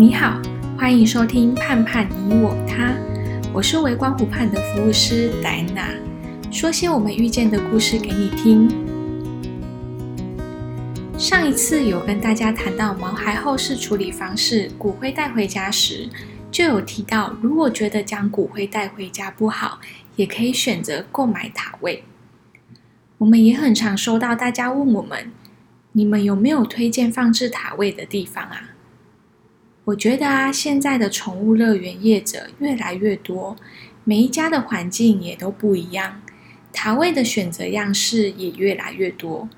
你好，欢迎收听盼盼你我他，我是微光湖盼的服务师 Diana， 说些我们遇见的故事给你听。上一次有跟大家谈到毛孩后事处理方式，骨灰带回家时就有提到，如果觉得将骨灰带回家不好，也可以选择购买塔位。我们也很常收到大家问我们，你们有没有推荐放置塔位的地方啊？我觉得现在的宠物乐园业者越来越多，每一家的环境也都不一样，塔位的选择样式也越来越多，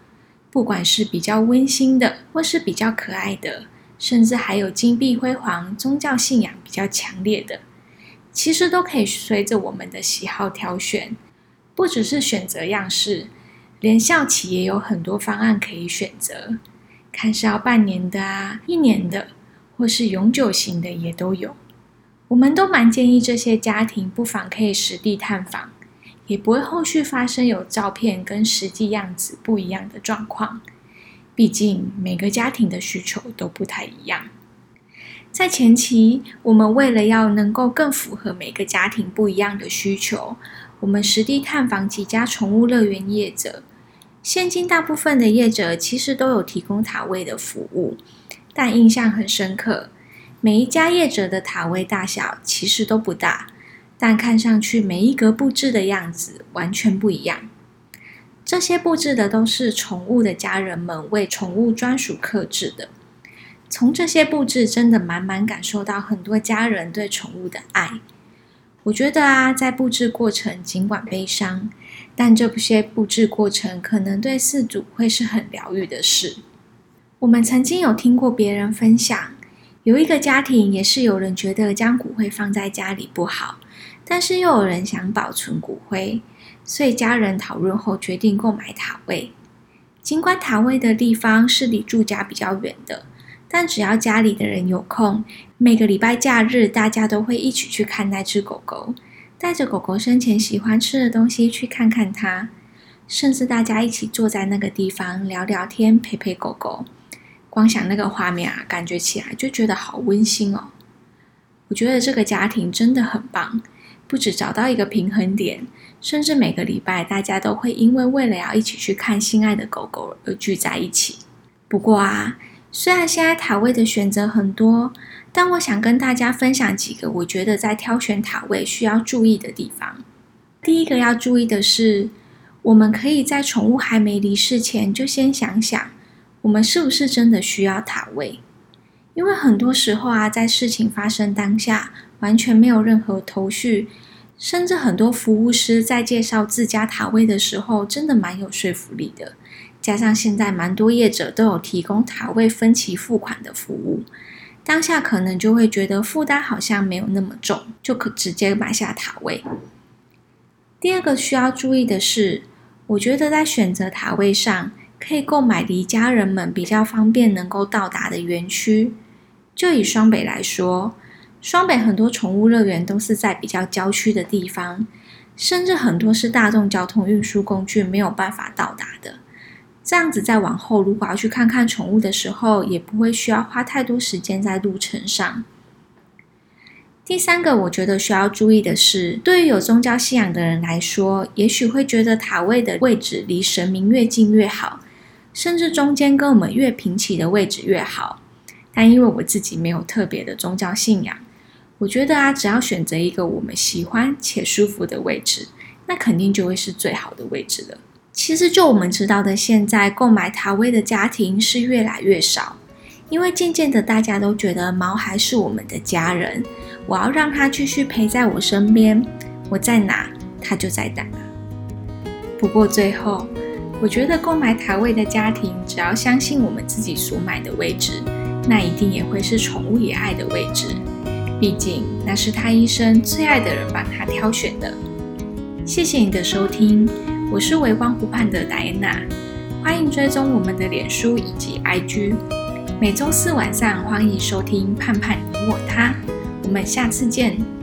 不管是比较温馨的，或是比较可爱的，甚至还有金碧辉煌、宗教信仰比较强烈的，其实都可以随着我们的喜好挑选。不只是选择样式，连校旗也有很多方案可以选择，看是要半年的1年的，或是永久型的也都有。我们都蛮建议这些家庭不妨可以实地探访，也不会后续发生有照片跟实际样子不一样的状况，毕竟每个家庭的需求都不太一样。在前期，我们为了要能够更符合每个家庭不一样的需求，我们实地探访几家宠物乐园业者。现今大部分的业者其实都有提供塔位的服务，但印象很深刻，每一家业者的塔位大小其实都不大，但看上去每一格布置的样子完全不一样。这些布置的都是宠物的家人们为宠物专属客制的。从这些布置真的满满感受到很多家人对宠物的爱。我觉得在布置过程尽管悲伤，但这些布置过程可能对饲主会是很疗愈的事。我们曾经有听过别人分享，有一个家庭也是有人觉得将骨灰放在家里不好，但是又有人想保存骨灰，所以家人讨论后决定购买塔位。尽管塔位的地方是离住家比较远的，但只要家里的人有空，每个礼拜假日大家都会一起去看那只狗狗，带着狗狗生前喜欢吃的东西去看看它，甚至大家一起坐在那个地方聊聊天，陪陪狗狗。光想那个画面感觉起来就觉得好温馨哦。我觉得这个家庭真的很棒，不只找到一个平衡点，甚至每个礼拜大家都会因为了要一起去看心爱的狗狗而聚在一起。不过虽然现在塔位的选择很多，但我想跟大家分享几个我觉得在挑选塔位需要注意的地方。第一个要注意的是，我们可以在宠物还没离世前就先想想我们是不是真的需要塔位？因为很多时候在事情发生当下，完全没有任何头绪，甚至很多服务师在介绍自家塔位的时候，真的蛮有说服力的。加上现在蛮多业者都有提供塔位分期付款的服务，当下可能就会觉得负担好像没有那么重，就可直接买下塔位。第二个需要注意的是，我觉得在选择塔位上，可以购买离家人们比较方便能够到达的园区。就以双北来说，双北很多宠物乐园都是在比较郊区的地方，甚至很多是大众交通运输工具没有办法到达的。这样子再往后如果要去看看宠物的时候，也不会需要花太多时间在路程上。第三个我觉得需要注意的是，对于有宗教信仰的人来说，也许会觉得塔位的位置离神明越近越好，甚至中间跟我们越平齐的位置越好，但因为我自己没有特别的宗教信仰，我觉得只要选择一个我们喜欢且舒服的位置，那肯定就会是最好的位置了。其实就我们知道的，现在购买塔位的家庭是越来越少，因为渐渐的大家都觉得毛孩是我们的家人，我要让他继续陪在我身边，我在哪他就在哪。不过最后我觉得购买塔位的家庭，只要相信我们自己所买的位置，那一定也会是宠物也爱的位置，毕竟那是他一生最爱的人帮他挑选的。谢谢你的收听，我是微光湖盼的 Diana， 欢迎追踪我们的脸书以及 IG， 每周4晚上欢迎收听盼盼你我他，我们下次见。